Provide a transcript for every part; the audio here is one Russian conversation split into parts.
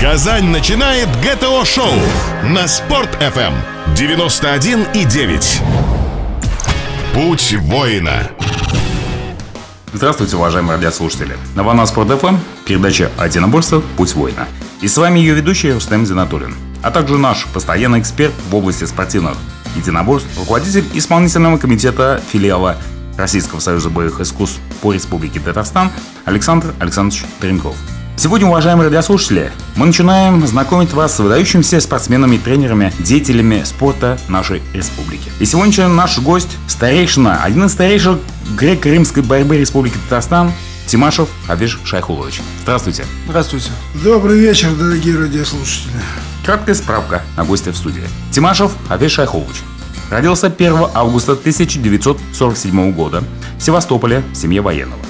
Казань начинает ГТО-шоу на Sport FM 91,9. Путь воина. Здравствуйте, уважаемые радиослушатели. На волнах Sport FM передача о единоборствах «Путь воина». И с вами ее ведущий Рустем Зинатулин, а также наш постоянный эксперт в области спортивных единоборств, руководитель исполнительного комитета филиала Российского союза боевых искусств по Республике Татарстан Александр Александрович Тренков. Сегодня, уважаемые радиослушатели, мы начинаем знакомить вас с выдающимися спортсменами, тренерами, деятелями спорта нашей республики. И сегодня наш гость – старейшина, один из старейших греко-римской борьбы Республики Татарстан Тимашев Хафиз Шайхулович. Здравствуйте. Здравствуйте. Добрый вечер, дорогие радиослушатели. Краткая справка на гостя в студии. Тимашев Хафиз Шайхулович родился 1 августа 1947 года в Севастополе в семье военного.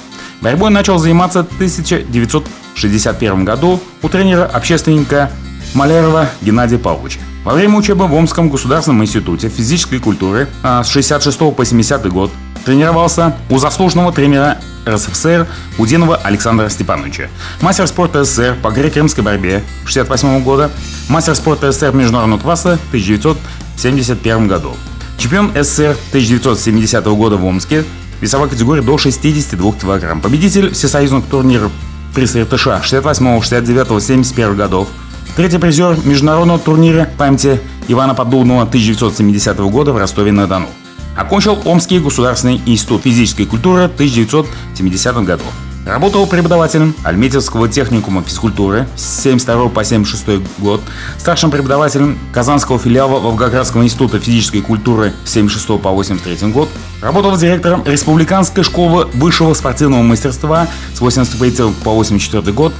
Борьбой начал заниматься в 1961 году у тренера-общественника Малерова Геннадия Павловича. Во время учебы в Омском государственном институте физической культуры с 1966 по 1970 год тренировался у заслуженного тренера РСФСР Кудинова Александра Степановича, мастер спорта СССР по греко-римской борьбе 1968 года, мастер спорта СССР международного класса в 1971 году, чемпион СССР 1970 года в Омске, весовая категория до 62 кг, победитель всесоюзных турниров приз РТШ 68, 69, 71 годов, третий призер международного турнира памяти Ивана Поддубного 1970 года в Ростове-на-Дону. Окончил Омский государственный институт физической культуры в 1970 году. Работал преподавателем Альметьевского техникума физкультуры с 1972 по 1976 год, старшим преподавателем Казанского филиала Волгоградского института физической культуры с 1976 по 1983 год, работал директором Республиканской школы высшего спортивного мастерства с 1983 по 1984 год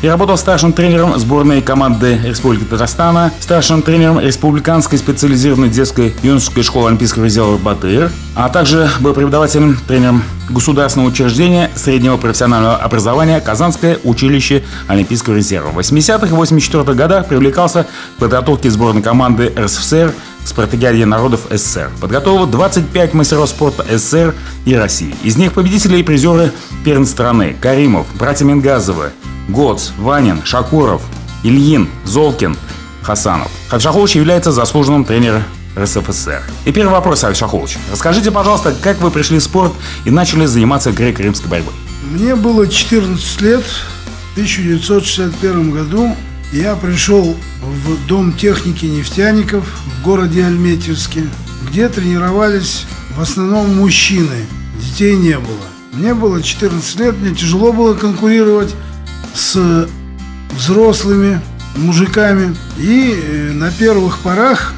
и работал старшим тренером сборной команды Республики Татарстана, старшим тренером Республиканской специализированной детской юношеской школы Олимпийского резерва «Батыр», а также был преподавателем, тренером государственного учреждения среднего профессионального образования Казанское училище Олимпийского резерва. В 80-х и 84-х годах привлекался к подготовке сборной команды РСФСР к спартакиаде народов СССР. Подготовил 25 мастеров спорта СССР и России. Из них победители и призеры первенства страны Каримов, братья Мингазовы, Гоц, Ванин, Шакуров, Ильин, Золкин, Хасанов. Хафиз Шайхулович является заслуженным тренером РСФСР. И первый вопрос, Хафиз Шайхулович. Расскажите, пожалуйста, как вы пришли в спорт и начали заниматься греко-римской борьбой? Мне было 14 лет. В 1961 году я пришел в Дом техники нефтяников в городе Альметьевске, где тренировались в основном мужчины. Детей не было. Мне было 14 лет, мне тяжело было конкурировать с взрослыми мужиками. И на первых порах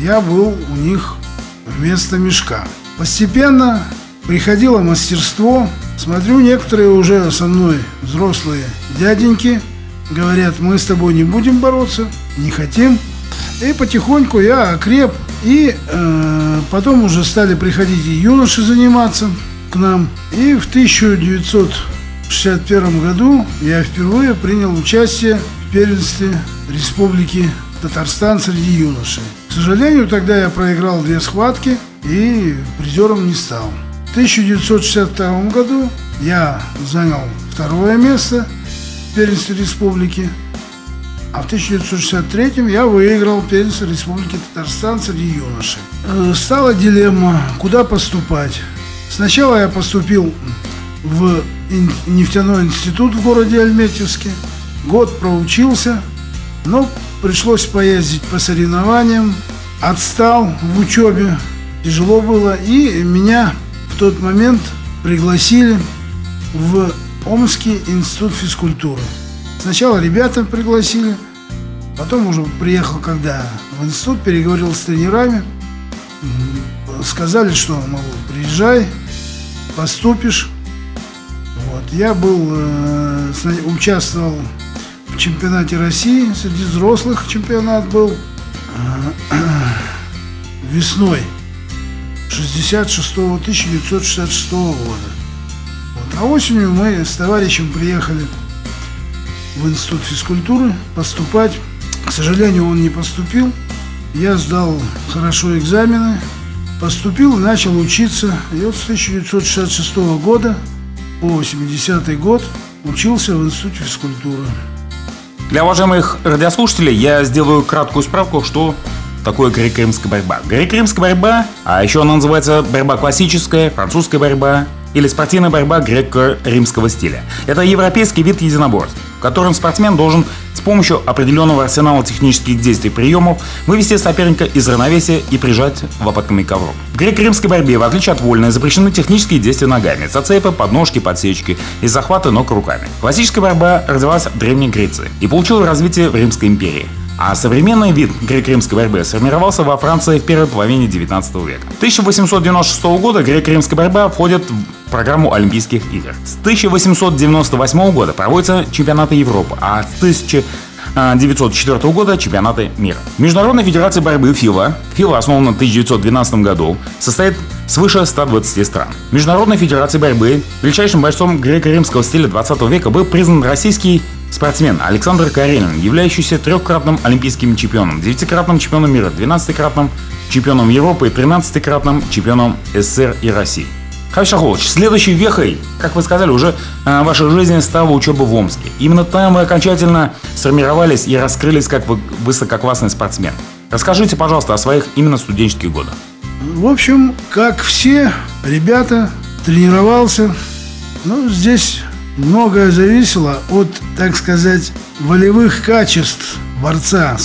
я был у них вместо мешка. Постепенно приходило мастерство. Смотрю, некоторые уже со мной взрослые дяденьки говорят: мы с тобой не будем бороться, не хотим. И потихоньку я окреп. И потом уже стали приходить и юноши заниматься к нам. И в 1961 году я впервые принял участие в первенстве Республики Татарстан среди юношей. К сожалению, тогда я проиграл 2 схватки и призером не стал. В 1962 году я занял 2 место в первенстве республики, а в 1963 я выиграл первенство Республики Татарстан среди юношей. Стала дилемма, куда поступать. Сначала я поступил в нефтяной институт в городе Альметьевске. Год проучился, но пришлось поездить по соревнованиям. Отстал в учебе, тяжело было. И меня в тот момент пригласили в Омский институт физкультуры. Сначала ребята пригласили, потом уже приехал, когда в институт, переговорил с тренерами. Сказали, что, мол, приезжай, поступишь. Я участвовал в чемпионате России, среди взрослых чемпионат был весной 1966 года. А осенью мы с товарищем приехали в Институт физкультуры поступать. К сожалению, он не поступил. Я сдал хорошо экзамены, поступил и начал учиться. И вот с 1966 года по 1980 год учился в Институте физкультуры. Для уважаемых радиослушателей я сделаю краткую справку, что такое греко-римская борьба. Греко-римская борьба, а еще она называется борьба классическая, французская борьба или спортивная борьба греко-римского стиля. Это европейский вид единоборств, в котором спортсмен должен с помощью определенного арсенала технических действий и приемов вывести соперника из равновесия и прижать лопатками к ковру. В греко-римской борьбе, в отличие от вольной, запрещены технические действия ногами, зацепы, подножки, подсечки и захваты ног руками. Классическая борьба родилась в Древней Греции и получила развитие в Римской империи. А современный вид греко-римской борьбы сформировался во Франции в первой половине 19 века. С 1896 года греко-римская борьба входит в программу Олимпийских игр. С 1898 года проводятся чемпионаты Европы, а с 1904 года чемпионаты мира. Международная федерация борьбы ФИЛА, основана в 1912 году, состоит свыше 120 стран. Международной федерацией борьбы величайшим бойцом греко-римского стиля 20 века был признан российский спортсмен Александр Карелин, являющийся трехкратным олимпийским чемпионом, 9-кратным чемпионом мира, 12-кратным чемпионом Европы и 13-кратным чемпионом СССР и России. Хафиз Шайхулович, следующей вехой, как вы сказали, уже в вашей жизни стала учеба в Омске. Именно там вы окончательно сформировались и раскрылись как высококлассный спортсмен. Расскажите, пожалуйста, о своих именно студенческих годах. В общем, как все ребята, тренировался, но здесь многое зависело от, так сказать, волевых качеств борца,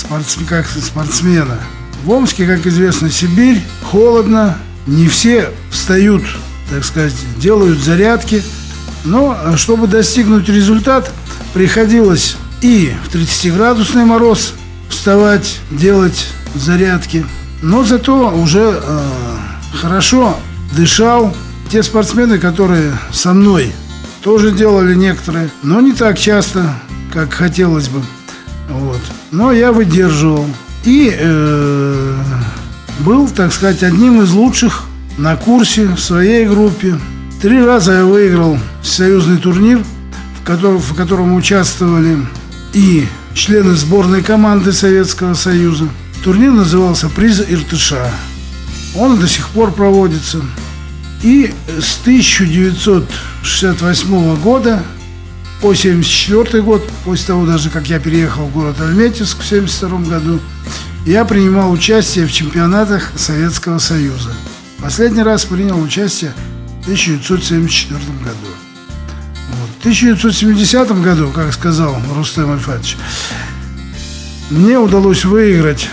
как спортсмена. В Омске, как известно, Сибирь, холодно, не все встают, так сказать, делают зарядки. Но чтобы достигнуть результат, приходилось и в 30-градусный мороз вставать, делать зарядки. Но зато уже хорошо дышал. Те спортсмены, которые со мной тоже делали некоторые, но не так часто, как хотелось бы. Вот. Но я выдерживал. И был, так сказать, одним из лучших на курсе в своей группе. 3 раза я выиграл союзный турнир, в котором участвовали и члены сборной команды Советского Союза. Турнир назывался «Приз Иртыша». Он до сих пор проводится. И с 1968 года по 1974 год, после того даже, как я переехал в город Альметьевск в 1972 году, я принимал участие в чемпионатах Советского Союза. Последний раз принял участие в 1974 году. Вот. В 1970 году, как сказал Рустем Альфатович, мне удалось выиграть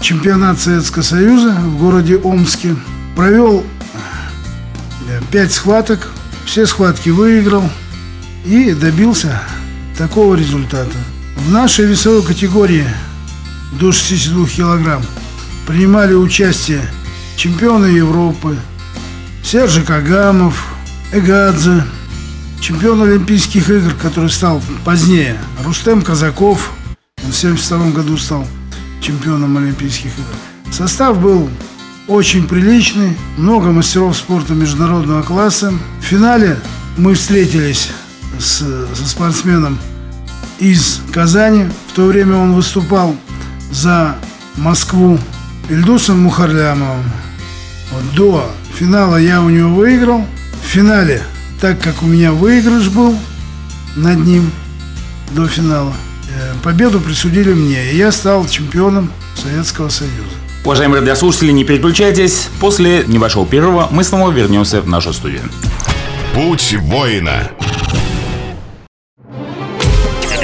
чемпионат Советского Союза в городе Омске. Провел 5 схваток, все схватки выиграл и добился такого результата. В нашей весовой категории до 62 килограмм принимали участие чемпионы Европы, Сержик Агамов, Эгадзе, чемпион Олимпийских игр, который стал позднее, Рустем Казаков, он в 1972 году стал чемпионом Олимпийских игр. Состав был очень приличный, много мастеров спорта международного класса. В финале мы встретились со спортсменом из Казани, в то время он выступал за Москву, Ильдусом Мухарлямовым. Вот, до финала я у него выиграл. В финале, так как у меня выигрыш был над ним до финала, победу присудили мне, и я стал чемпионом Советского Союза. Уважаемые радиослушатели, не переключайтесь. После небольшого перерыва мы снова вернемся в нашу студию. Путь воина.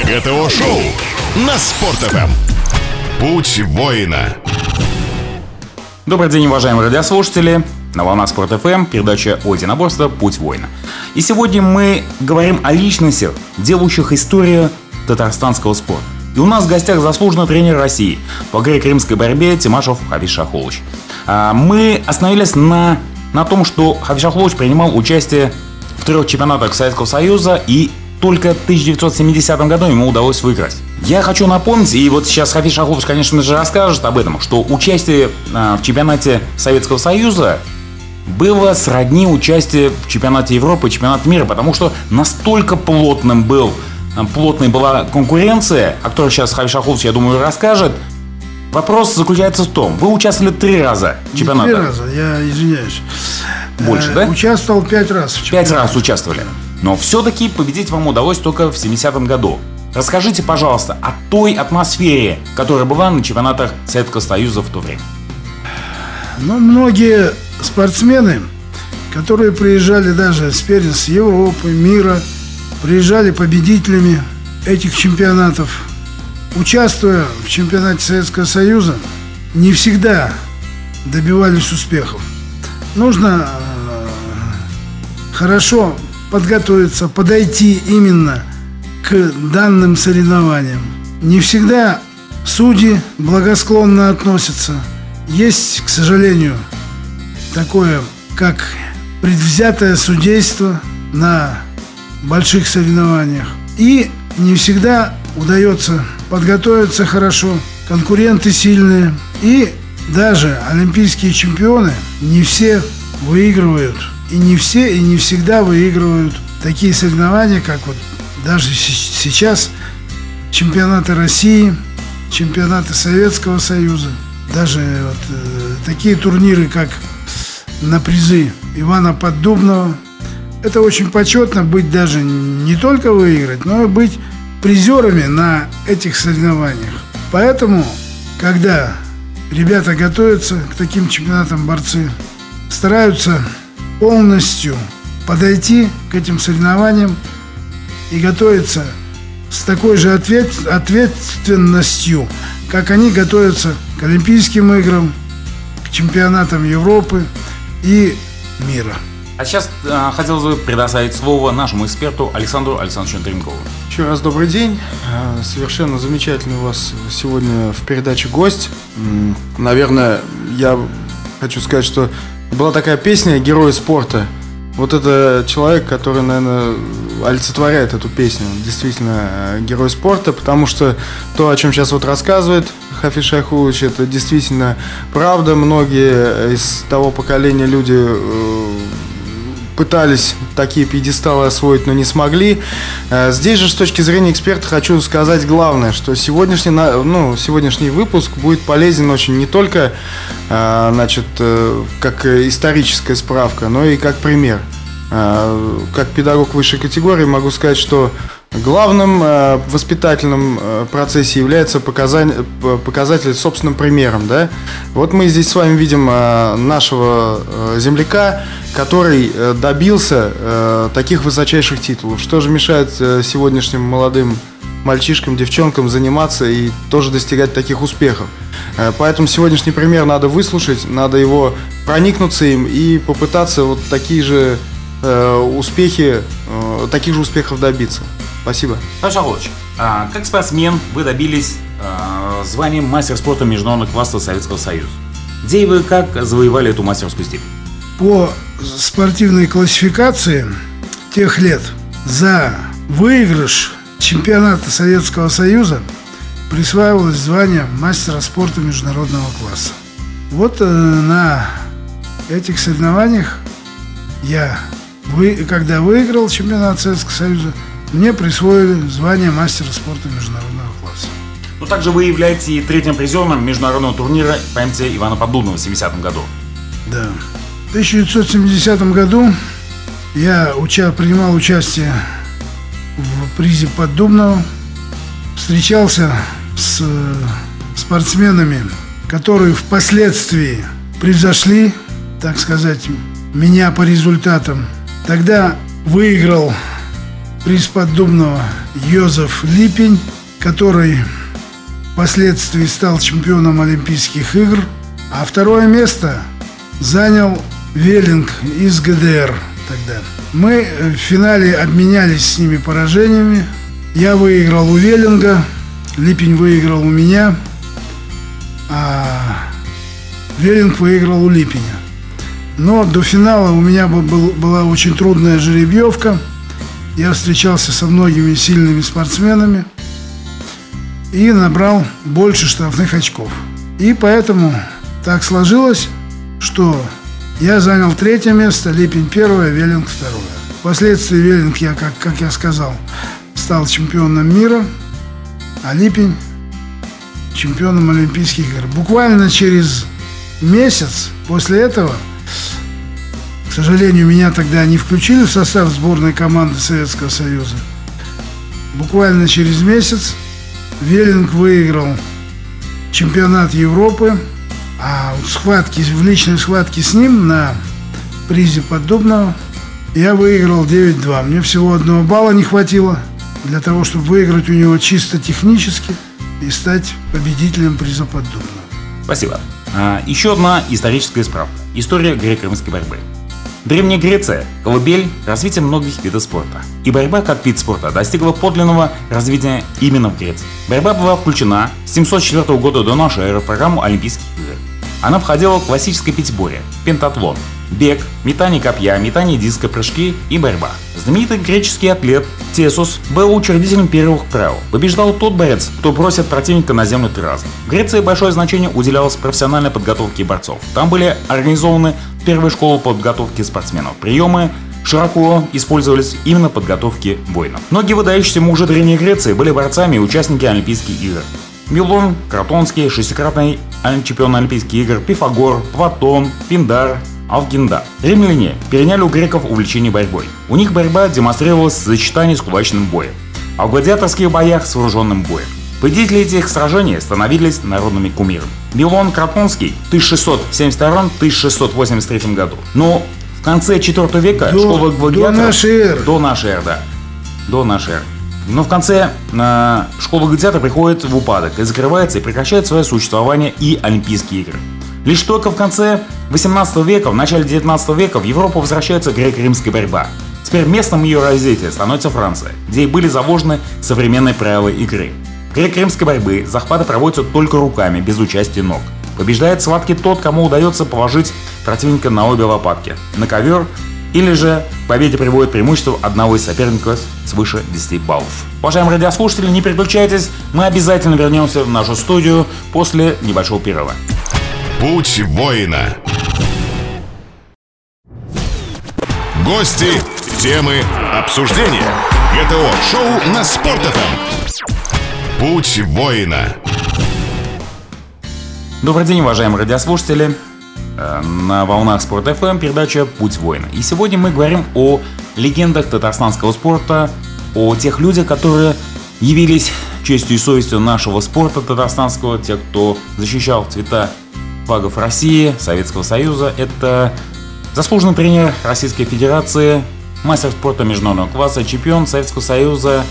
ГТО шоу на Sport FM. Путь воина. Добрый день, уважаемые радиослушатели. На волнах Sport FM передача о единоборстве «Путь воина». И сегодня мы говорим о личностях, делающих историю татарстанского спорта. И у нас в гостях заслуженный тренер России по греко-римской борьбе Тимашев Хафиз Шайхулович. Мы остановились на том, что Хафиз Шайхулович принимал участие в 3 чемпионатах Советского Союза, и только в 1970 году ему удалось выиграть. Я хочу напомнить, и вот сейчас Хафиз Шайхулович, конечно же, расскажет об этом, что участие в чемпионате Советского Союза было сродни участию в чемпионате Европы и чемпионате мира, потому что настолько плотной была конкуренция, о которой сейчас Хафиз Шайхулович, я думаю, расскажет. Вопрос заключается в том, вы участвовали 3 раза в чемпионатах. 3 раза, я извиняюсь. Больше, да? Участвовал 5 раз в чемпионате. 5 раз участвовали. Но все-таки победить вам удалось только в 70-м году. Расскажите, пожалуйста, о той атмосфере, которая была на чемпионатах Советского Союза в то время. Ну, многие спортсмены, которые приезжали даже спереди с Европы, мира, приезжали победителями этих чемпионатов. Участвуя в чемпионате Советского Союза, не всегда добивались успехов. Нужно хорошо подготовиться, подойти именно к данным соревнованиям. Не всегда судьи благосклонно относятся. Есть, к сожалению, такое, как предвзятое судейство на больших соревнованиях. И не всегда удается подготовиться хорошо. Конкуренты сильные. И даже олимпийские чемпионы не все выигрывают. И не все, и не всегда выигрывают такие соревнования, как вот даже сейчас чемпионаты России, чемпионаты Советского Союза. Даже вот такие турниры, как на призы Ивана Поддубного. Это очень почетно быть даже не только выиграть, но и быть призерами на этих соревнованиях. Поэтому, когда ребята готовятся к таким чемпионатам, борцы стараются полностью подойти к этим соревнованиям и готовиться с такой же ответственностью, как они готовятся к Олимпийским играм, к чемпионатам Европы и мира. А сейчас хотелось бы предоставить слово нашему эксперту Александру Александровичу Тренкову. Еще раз добрый день. Совершенно замечательный у вас сегодня в передаче гость. Наверное, я хочу сказать, что была такая песня «Герои спорта». Вот это человек, который, наверное, олицетворяет эту песню. Действительно, герой спорта, потому что то, о чем сейчас вот рассказывает Хафиз Шайхулович, это действительно правда. Многие из того поколения люди пытались такие пьедесталы освоить, но не смогли. Здесь же, с точки зрения эксперта, хочу сказать главное, что сегодняшний выпуск будет полезен очень не только, как историческая справка, но и как пример. Как педагог высшей категории могу сказать, что главным воспитательным процессе является показатель собственным примером, да? Вот мы здесь с вами видим нашего земляка, который добился таких высочайших титулов. Что же мешает сегодняшним молодым мальчишкам, девчонкам заниматься и тоже достигать таких успехов? Поэтому сегодняшний пример надо выслушать, надо его проникнуться им и попытаться вот таких же успехов добиться. Спасибо. Товарищ Шайхулович, как спортсмен вы добились звания мастер спорта международного класса Советского Союза. Где и вы как завоевали эту мастерскую степень? По спортивной классификации тех лет за выигрыш чемпионата Советского Союза присваивалось звание мастера спорта международного класса. Вот на этих соревнованиях когда выиграл чемпионат Советского Союза, мне присвоили звание мастера спорта международного класса. Но также вы являетесь и третьим призером международного турнира памяти Ивана Поддубного в 70-м году. Да. В 1970 году я принимал участие в призе Поддубного. Встречался с спортсменами, которые впоследствии превзошли, так сказать, меня по результатам. Тогда выиграл приз Поддубного Йозеф Липень, который впоследствии стал чемпионом Олимпийских игр. А второе место занял Веллинг из ГДР тогда. Мы в финале обменялись с ними поражениями. Я выиграл у Веллинга, Липень выиграл у меня, а Веллинг выиграл у Липеня. Но до финала у меня была очень трудная жеребьевка. Я встречался со многими сильными спортсменами и набрал больше штрафных очков. И поэтому так сложилось, что я занял третье место, Липень первое, Веллинг второе. Впоследствии Веллинг, как я сказал, стал чемпионом мира, а Липень чемпионом Олимпийских игр. Буквально через месяц после этого, к сожалению, меня тогда не включили в состав сборной команды Советского Союза. Буквально через месяц Веллинг выиграл чемпионат Европы, а в личной схватке с ним на призе Поддубного я выиграл 9-2. Мне всего одного балла не хватило для того, чтобы выиграть у него чисто технически и стать победителем приза Поддубного. Спасибо. Еще одна историческая справка. История греко-римской борьбы. Древняя Греция – колыбель развития многих видов спорта. И борьба как вид спорта достигла подлинного развития именно в Греции. Борьба была включена с 704 года до нашей эры в программу Олимпийских игр. Она входила в классическое пятиборье – пентатлон, бег, метание копья, метание диска, прыжки и борьба. Знаменитый греческий атлет Тесус был учредителем первых правил. Побеждал тот борец, кто бросит противника на землю 3 раза. В Греции большое значение уделялось профессиональной подготовке борцов. Там были организованы первые школы подготовки спортсменов. Приемы широко использовались именно в подготовке воинов. Многие выдающиеся мужи Древней Греции были борцами и участниками Олимпийских игр. Милон Кротонский, шестикратный чемпион Олимпийских игр, Пифагор, Платон, Пиндар, Алкинда. Римляне переняли у греков увлечение борьбой. У них борьба демонстрировалась в сочетании с кулачным боем, а в гладиаторских боях с вооруженным боем. Победители этих сражений становились народными кумирами. Милон Кротонский в 1672-1683 году. Но в конце 4 века школа гладиаторов... До нашей эры. Но в конце школа гладиаторов приходит в упадок и закрывается, и прекращает свое существование и Олимпийские игры. Лишь только в конце 18 века, в начале 19 века в Европу возвращается греко-римская борьба. Теперь местом ее развития становится Франция, где и были заложены современные правила игры. В греко-римской борьбе захваты проводятся только руками, без участия ног. Побеждает в схватке тот, кому удается положить противника на обе лопатки, на ковер, или же к победе приводит преимущество одного из соперников свыше 10 баллов. Уважаемые радиослушатели, не переключайтесь, мы обязательно вернемся в нашу студию после небольшого перерыва. Путь воина. Гости, темы, обсуждения. ГТО шоу на Sport FM. Путь воина. Добрый день, уважаемые радиослушатели. На волнах Sport FM передача «Путь воина». И сегодня мы говорим о легендах татарстанского спорта, о тех людях, которые явились честью и совестью нашего спорта татарстанского, тех, кто защищал цвета флагов России, Советского Союза. Это заслуженный тренер Российской Федерации, мастер спорта международного класса, чемпион Советского Союза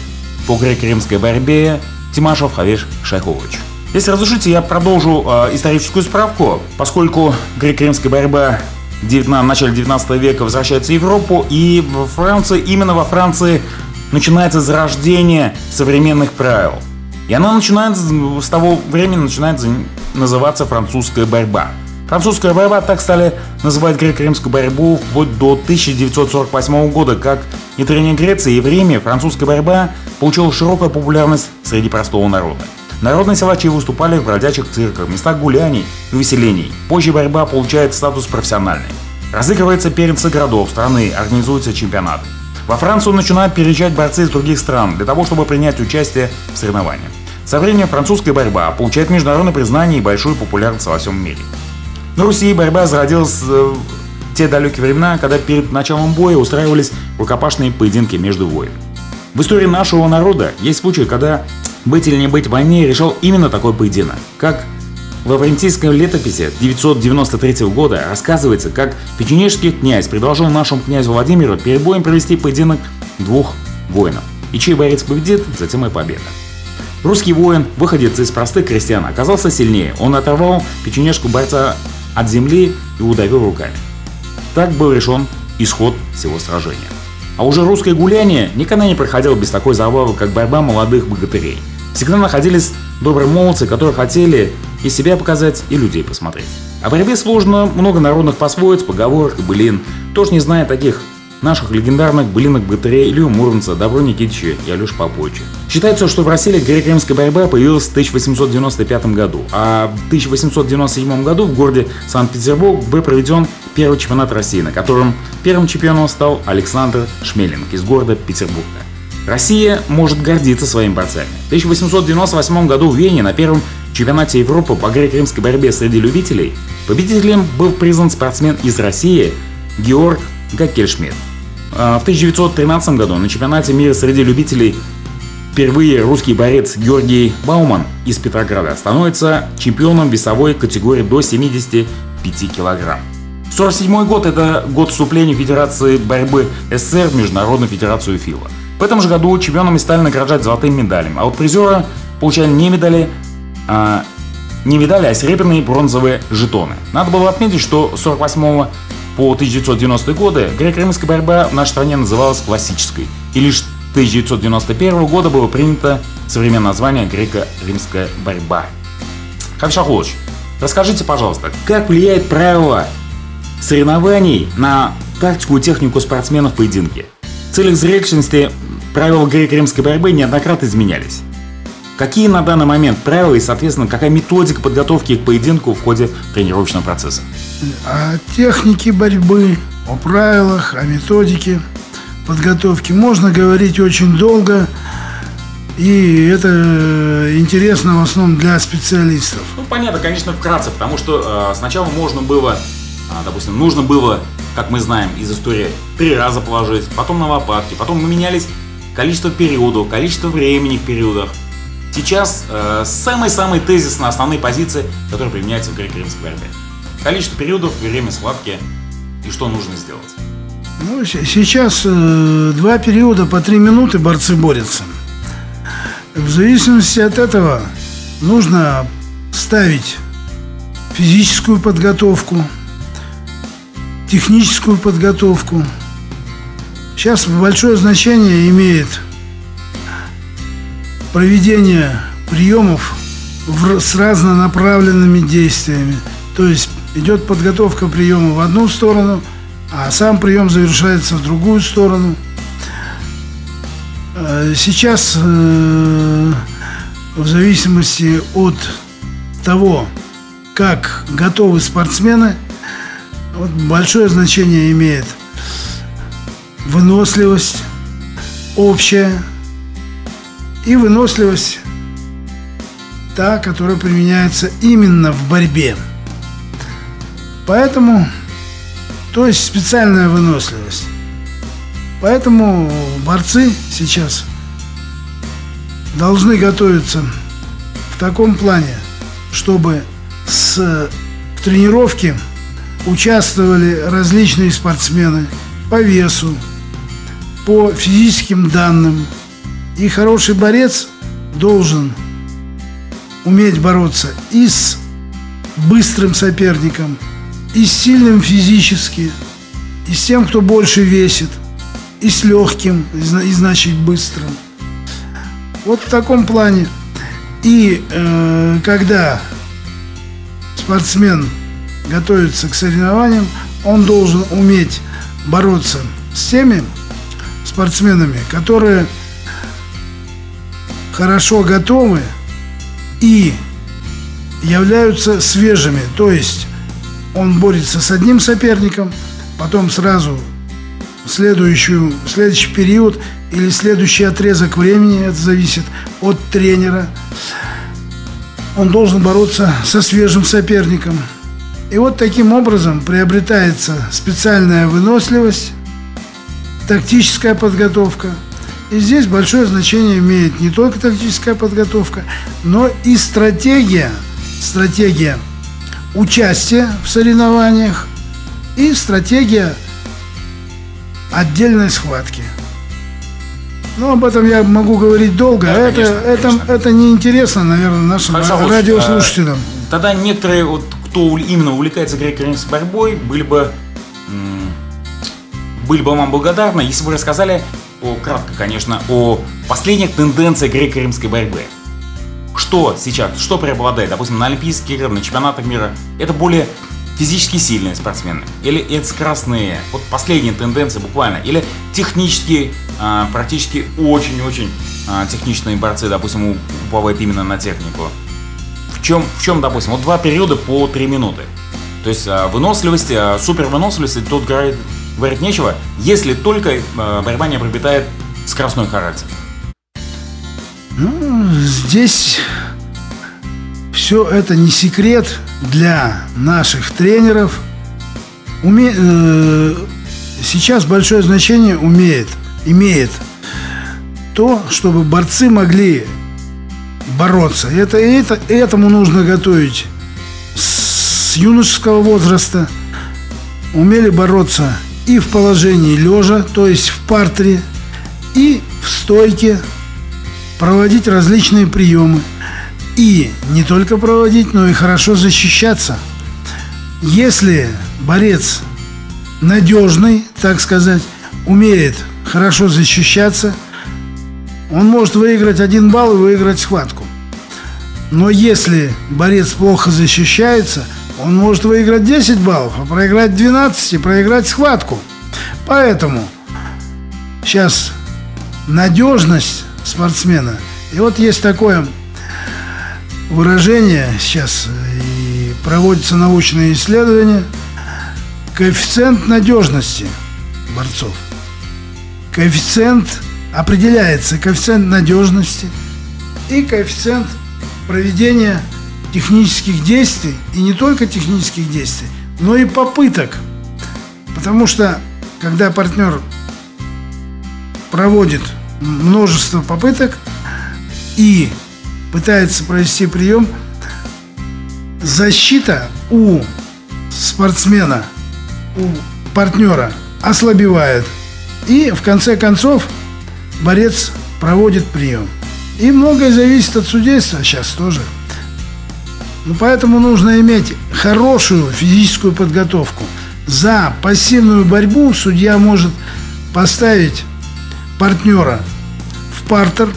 по греко-римской борьбе Тимашев Хафиз Шайхулович. Если разрешите, я продолжу историческую справку, поскольку греко-римская борьба в начале 19 века возвращается в Европу, и именно во Франции начинается зарождение современных правил. И она с того времени начинает называться французская борьба. Французская борьба, так стали называть греко-римскую борьбу вплоть до 1948 года. Как и Древней Греции, и в Риме французская борьба получила широкую популярность среди простого народа. Народные силачи выступали в бродячих цирках, местах гуляний и увеселений. Позже борьба получает статус профессиональной. Разыгрывается первенство городов, страны, организуются чемпионаты. Во Францию начинают переезжать борцы из других стран для того, чтобы принять участие в соревнованиях. Со временем французская борьба получает международное признание и большую популярность во всем мире. На Руси борьба зародилась в те далекие времена, когда перед началом боя устраивались рукопашные поединки между воинами. В истории нашего народа есть случаи, когда быть или не быть в войне решал именно такой поединок. Как в лаврентийской летописи 993 года рассказывается, как печенежский князь предложил нашему князю Владимиру перед боем провести поединок двух воинов. И чей борец победит, затем и победа. Русский воин, выходец из простых крестьян, оказался сильнее. Он оторвал печенежку борца от земли и удавил руками. Так был решен исход всего сражения. А уже русское гуляние никогда не проходило без такой забавы, как борьба молодых богатырей. Всегда находились добрые молодцы, которые хотели и себя показать, и людей посмотреть. О борьбе сложно много народных пословиц, поговорок и былин. Тоже не зная таких наших легендарных былинок богатырей Илью Муромца, Добро Никитича и Алёши Поповича. Считается, что в России греко-римская борьба появилась в 1895 году, а в 1897 году в городе Санкт-Петербург был проведен первый чемпионат России, на котором первым чемпионом стал Александр Шмелинг из города Петербурга. Россия может гордиться своими борцами. В 1898 году в Вене на первом чемпионате Европы по греко-римской борьбе среди любителей победителем был признан спортсмен из России Георг Гакельшмидт. В 1913 году на чемпионате мира среди любителей Впервые русский борец Георгий Бауман из Петрограда становится чемпионом весовой категории до 75 килограмм. 1947 год – это год вступления Федерации борьбы СССР в Международную федерацию ФИЛА. В этом же году чемпионами стали награждать золотым медалем, а вот призеры получали не медали, а серебряные и бронзовые жетоны. Надо было отметить, что с 1948 по 1990 годы греко-римская борьба в нашей стране называлась классической, и лишь 1991 года было принято современное название греко-римская борьба. Хафиз Шайхулович, расскажите, пожалуйста, как влияет правило соревнований на тактику и технику спортсменов в поединке? В целях зрелищности правила греко-римской борьбы неоднократно изменялись. Какие на данный момент правила и, соответственно, какая методика подготовки к поединку в ходе тренировочного процесса? О технике борьбы, о правилах, о методике подготовки можно говорить очень долго, и это интересно в основном для специалистов. Ну, понятно, конечно, вкратце, потому что сначала можно было, допустим, нужно было, как мы знаем из истории, 3 раза положить, потом на лопатки, потом мы менялись количество периодов, количество времени в периодах. Сейчас самый-самый тезис на основные позиции, которые применяются в греко-римской борьбе. Количество периодов, время схватки и что нужно сделать. Ну, сейчас 2 периода по 3 минуты борцы борются. В зависимости от этого нужно ставить физическую подготовку, техническую подготовку. Сейчас большое значение имеет проведение приемов с разнонаправленными действиями. То есть идет подготовка приема в одну сторону, а сам прием завершается в другую сторону. Сейчас, в зависимости от того, как готовы спортсмены, большое значение имеет выносливость общая и выносливость та, которая применяется именно в борьбе. Поэтому, то есть специальная выносливость. Поэтому борцы сейчас должны готовиться в таком плане, чтобы в тренировке участвовали различные спортсмены по весу, по физическим данным. И хороший борец должен уметь бороться и с быстрым соперником, и с сильным физически, и с тем, кто больше весит, и с легким, и значит быстрым. Вот в таком плане. И когда спортсмен готовится к соревнованиям, он должен уметь бороться с теми спортсменами, которые хорошо готовы и являются свежими. То есть он борется с одним соперником, потом сразу следующий период или следующий отрезок времени, это зависит от тренера, он должен бороться со свежим соперником. И вот таким образом приобретается специальная выносливость, тактическая подготовка. И здесь большое значение имеет не только тактическая подготовка, но и стратегия. Стратегия участия в соревнованиях и стратегия отдельной схватки. Но об этом я могу говорить долго. Да, конечно. Это неинтересно, наверное, нашим радиослушателям. Тогда некоторые кто именно увлекается греко-римской борьбой, были бы вам благодарны, если бы рассказали кратко, конечно, о последних тенденциях греко-римской борьбы. Что сейчас, что преобладает, допустим, на Олимпийских играх, на чемпионатах мира? Это более физически сильные спортсмены? Или это скоростные? Вот последние тенденции буквально. Или технически, практически очень-очень техничные борцы, допустим, уповают именно на технику? В чем, допустим, 2 периода по 3 минуты. То есть выносливость, супервыносливость, тут говорить нечего, если только борьба не приобретает скоростной характер. Ну, здесь все это не секрет для наших тренеров. Сейчас большое значение имеет то, чтобы борцы могли бороться. Этому нужно готовить с юношеского возраста. Умели бороться и в положении лежа, то есть в партере, и в стойке, проводить различные приемы. И не только проводить, но и хорошо защищаться. Если борец надежный, так сказать, умеет хорошо защищаться, он может выиграть 1 балл и выиграть схватку. Но если борец плохо защищается, он может выиграть 10 баллов, а проиграть 12 и проиграть схватку. Поэтому сейчас надежность спортсмена. И вот есть такое выражение, сейчас и проводятся научные исследования, коэффициент надежности борцов. Коэффициент определяется, коэффициент надежности и коэффициент проведения технических действий, и не только технических действий, но и попыток. Потому что, когда партнер проводит множество попыток и пытается провести прием, защита у спортсмена, у партнера ослабевает. И в конце концов борец проводит прием. И многое зависит от судейства сейчас тоже. Но поэтому нужно иметь хорошую физическую подготовку. За пассивную борьбу судья может поставить партнера в партер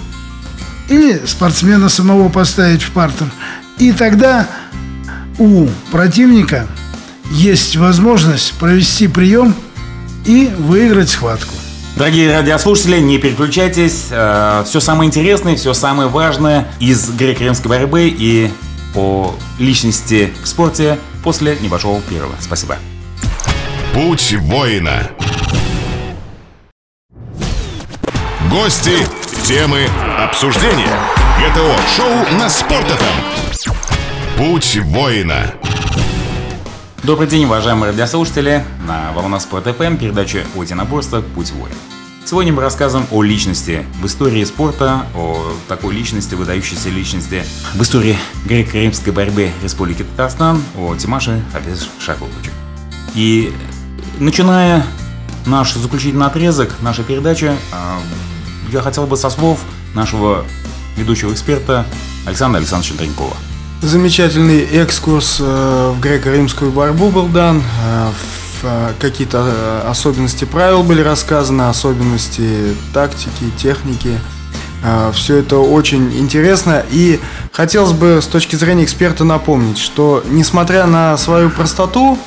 или спортсмена самого поставить в партер. И тогда у противника есть возможность провести прием и выиграть схватку. Дорогие радиослушатели, не переключайтесь. Все самое интересное, все самое важное из греко-римской борьбы и о личности в спорте после небольшого перерыва. Спасибо. Путь воина. Гости, темы, обсуждения. ГТО-шоу на Sport FM. Путь воина. Добрый день, уважаемые радиослушатели. На волнах Sport FM передача о единоборствах «Путь воина». Сегодня мы рассказываем о личности в истории спорта, о такой личности, выдающейся личности в истории греко-римской борьбы Республики Татарстан, о Тимаше Хафизе Шайхуловиче. И начиная наш заключительный отрезок нашей передачи, я хотел бы со слов нашего ведущего эксперта Александра Александровича Тимашева. Замечательный экскурс в греко-римскую борьбу был дан. Какие-то особенности правил были рассказаны, особенности тактики, техники. Все это очень интересно. И хотелось бы с точки зрения эксперта напомнить, что несмотря на свою простоту,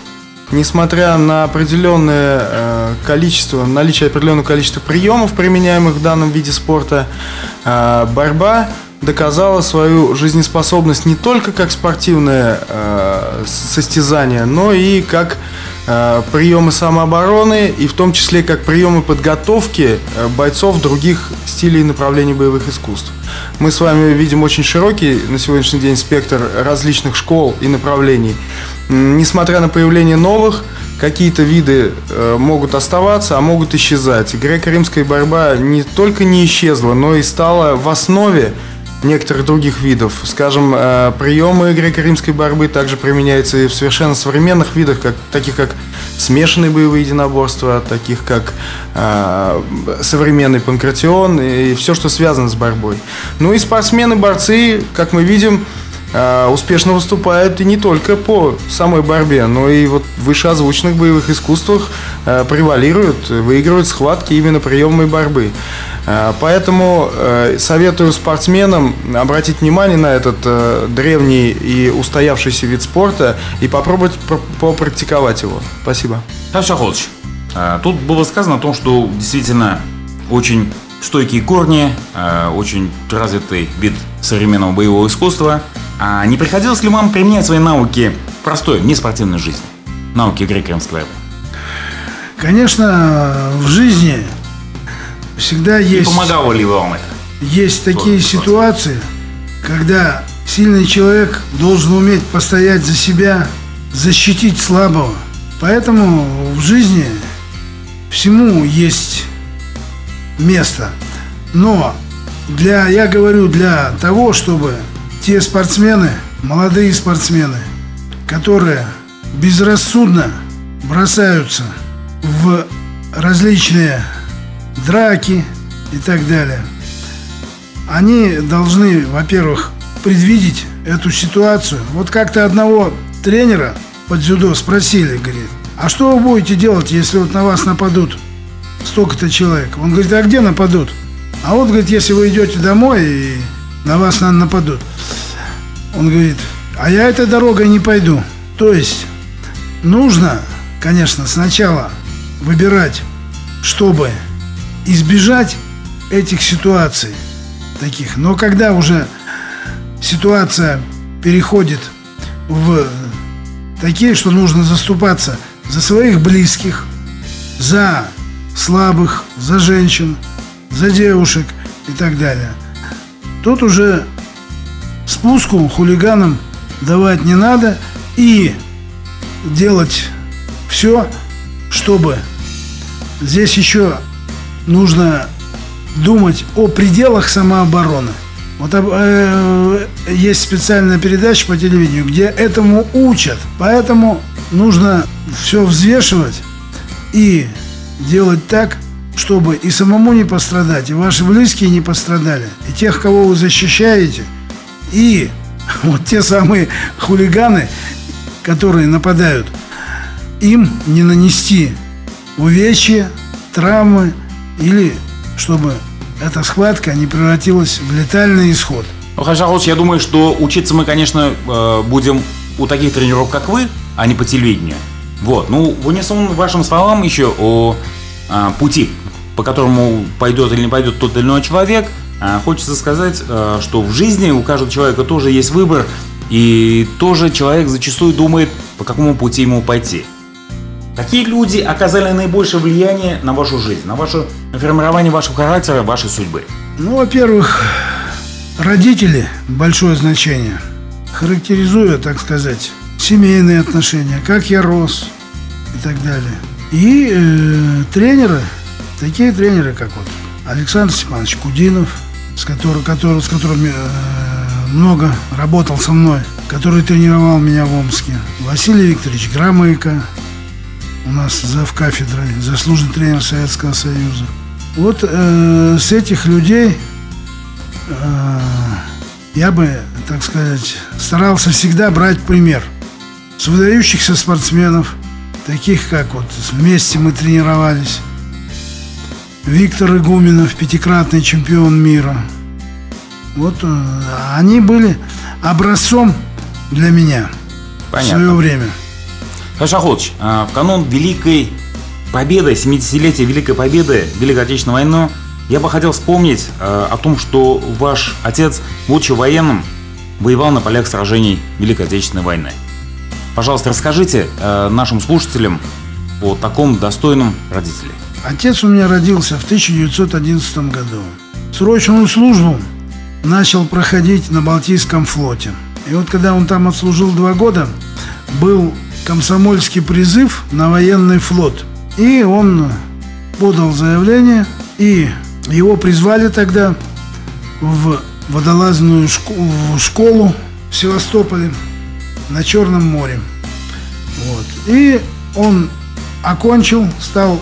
несмотря на определенное количество, наличие определенного количества приемов, применяемых в данном виде спорта, борьба доказала свою жизнеспособность не только как спортивное состязание, но и как приемы самообороны, и в том числе как приемы подготовки бойцов других стилей и направлений боевых искусств. Мы с вами видим очень широкий на сегодняшний день спектр различных школ и направлений. Несмотря на появление новых, какие-то виды могут оставаться, а могут исчезать. Греко-римская борьба не только не исчезла, но и стала в основе некоторых других видов. Скажем, приемы греко-римской борьбы также применяются и в совершенно современных видах, таких как смешанные боевые единоборства, таких как современный панкратион и все, что связано с борьбой. Ну и спортсмены-борцы, как мы видим, успешно выступают и не только по самой борьбе, но и вот в вышеозвученных боевых искусствах превалируют, выигрывают схватки именно приемами борьбы. Поэтому советую спортсменам обратить внимание на этот древний и устоявшийся вид спорта и попробовать попрактиковать его. Спасибо. Тимашев Шайхулович, тут было сказано о том, что действительно очень стойкие корни, очень развитый вид современного боевого искусства. А не приходилось ли вам применять свои навыки в простой, неспортивной жизни? Навыки греко-римской борьбы? Конечно, в жизни всегда есть... И помогало ли вам это? Есть такие ситуации, когда сильный человек должен уметь постоять за себя, защитить слабого. Поэтому в жизни всему есть место. Но я говорю, для того, чтобы те спортсмены, молодые спортсмены, которые безрассудно бросаются в различные драки и так далее, они должны, во-первых, предвидеть эту ситуацию. Вот как-то одного тренера под дзюдо спросили, говорит: а что вы будете делать, если вот на вас нападут столько-то человек? Он говорит: а где нападут? А вот, говорит, если вы идете домой и на вас нападут. Он говорит: а я этой дорогой не пойду. То есть нужно, конечно, сначала выбирать, чтобы избежать этих ситуаций таких. Но когда уже ситуация переходит в такие, что нужно заступаться за своих близких, за слабых, за женщин, за девушек и так далее, тут уже спуску хулиганам давать не надо и делать все, чтобы... Здесь еще нужно думать о пределах самообороны. Вот есть специальная передача по телевидению, где этому учат. Поэтому нужно все взвешивать и делать так, чтобы и самому не пострадать, и ваши близкие не пострадали, и тех, кого вы защищаете, и вот те самые хулиганы, которые нападают, им не нанести увечья, травмы, или чтобы эта схватка не превратилась в летальный исход. Шайхулович, я думаю, что учиться мы, конечно, будем у таких тренеров, как вы, а не по телевидению. Вот. Ну, в унисон вашим словам еще о пути, по которому пойдет или не пойдет тот или иной человек, хочется сказать, что в жизни у каждого человека тоже есть выбор, и тоже человек зачастую думает, по какому пути ему пойти. Какие люди оказали наибольшее влияние на вашу жизнь, на ваше формирование вашего характера, вашей судьбы? Ну, во-первых, родители большое значение. Характеризуя, так сказать, семейные отношения, как я рос и так далее. И тренеры, такие тренеры, как вот Александр Степанович Кудинов, с которым много работал со мной, который тренировал меня в Омске, Василий Викторович Громыко, у нас завкафедрой, заслуженный тренер Советского Союза. Вот с этих людей я бы, так сказать, старался всегда брать пример. С выдающихся спортсменов, таких как вот вместе мы тренировались. Виктор Игуменов, пятикратный чемпион мира. Вот они были образцом для меня. Понятно. В свое время. Шайхулович, в канун Великой Победы, 70-летия Великой Победы, Великой Отечественной войны, я бы хотел вспомнить о том, что ваш отец, будучи военным, воевал на полях сражений Великой Отечественной войны. Пожалуйста, расскажите нашим слушателям о таком достойном родителе. Отец у меня родился в 1911 году. Срочную службу начал проходить на Балтийском флоте. И вот когда он там отслужил 2 года, был комсомольский призыв на военный флот. И он подал заявление, и его призвали тогда в водолазную школу в Севастополе на Черном море. Вот. И он окончил, стал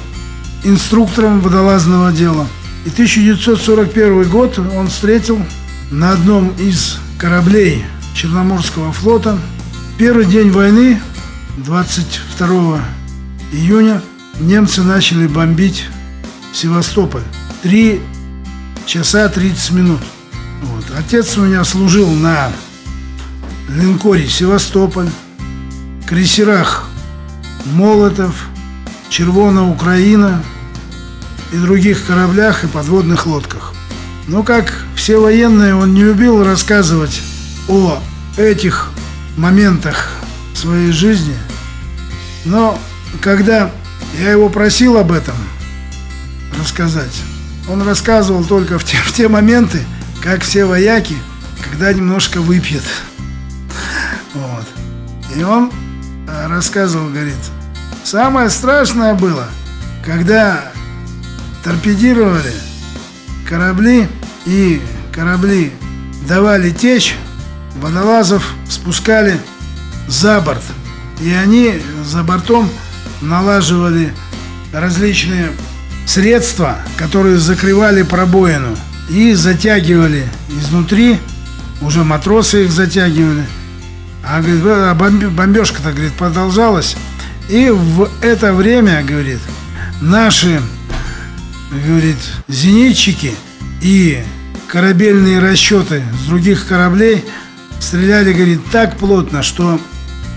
инструктором водолазного дела. И 1941 год он встретил на одном из кораблей Черноморского флота первый день войны. 22 июня немцы начали бомбить Севастополь. 3 часа 30 минут. Вот. Отец у меня служил на линкоре «Севастополь», крейсерах «Молотов», «Червона Украина» и других кораблях и подводных лодках. Но как все военные, он не любил рассказывать о этих моментах своей жизни. Но когда я его просил об этом рассказать, он рассказывал только в те моменты, как все вояки, когда немножко выпьет. Вот. И он рассказывал, говорит: самое страшное было, когда торпедировали корабли, и корабли давали течь, водолазов спускали за борт. И они за бортом налаживали различные средства, которые закрывали пробоину и затягивали изнутри, уже матросы их затягивали. А говорит, бомбежка-то, говорит, продолжалась. И в это время, говорит, наши, говорит, зенитчики и корабельные расчеты с других кораблей стреляли, говорит, так плотно, что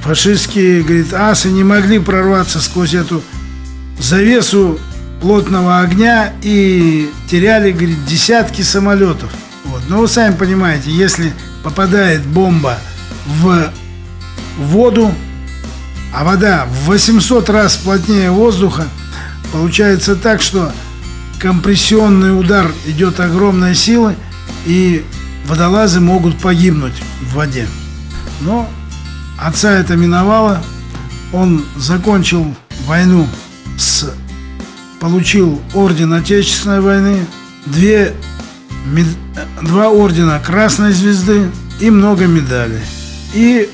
фашистские, говорит, асы не могли прорваться сквозь эту завесу плотного огня и теряли, говорит, десятки самолетов. Вот. Но вы сами понимаете, если попадает бомба в воду, а вода в 800 раз плотнее воздуха, получается так, что компрессионный удар идет огромной силы, и водолазы могут погибнуть в воде. Но отца это миновало. Он закончил войну, получил орден Отечественной войны, два ордена Красной Звезды и много медалей. И,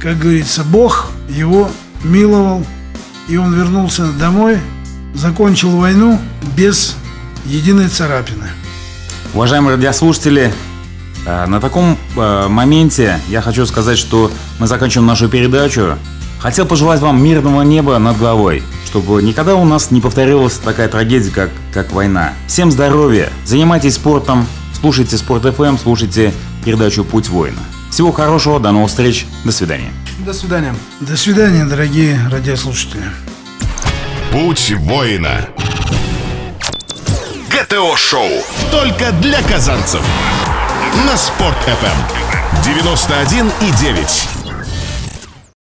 как говорится, Бог его миловал, и он вернулся домой, закончил войну без единой царапины. Уважаемые радиослушатели, на таком моменте я хочу сказать, что мы заканчиваем нашу передачу. Хотел пожелать вам мирного неба над головой, чтобы никогда у нас не повторилась такая трагедия, как война. Всем здоровья, занимайтесь спортом, слушайте Sport FM, слушайте передачу «Путь воина». Всего хорошего, до новых встреч, до свидания. До свидания. До свидания, дорогие радиослушатели. «Путь воина». ГТО-шоу. Только для казанцев. На Sport FM. 91,9.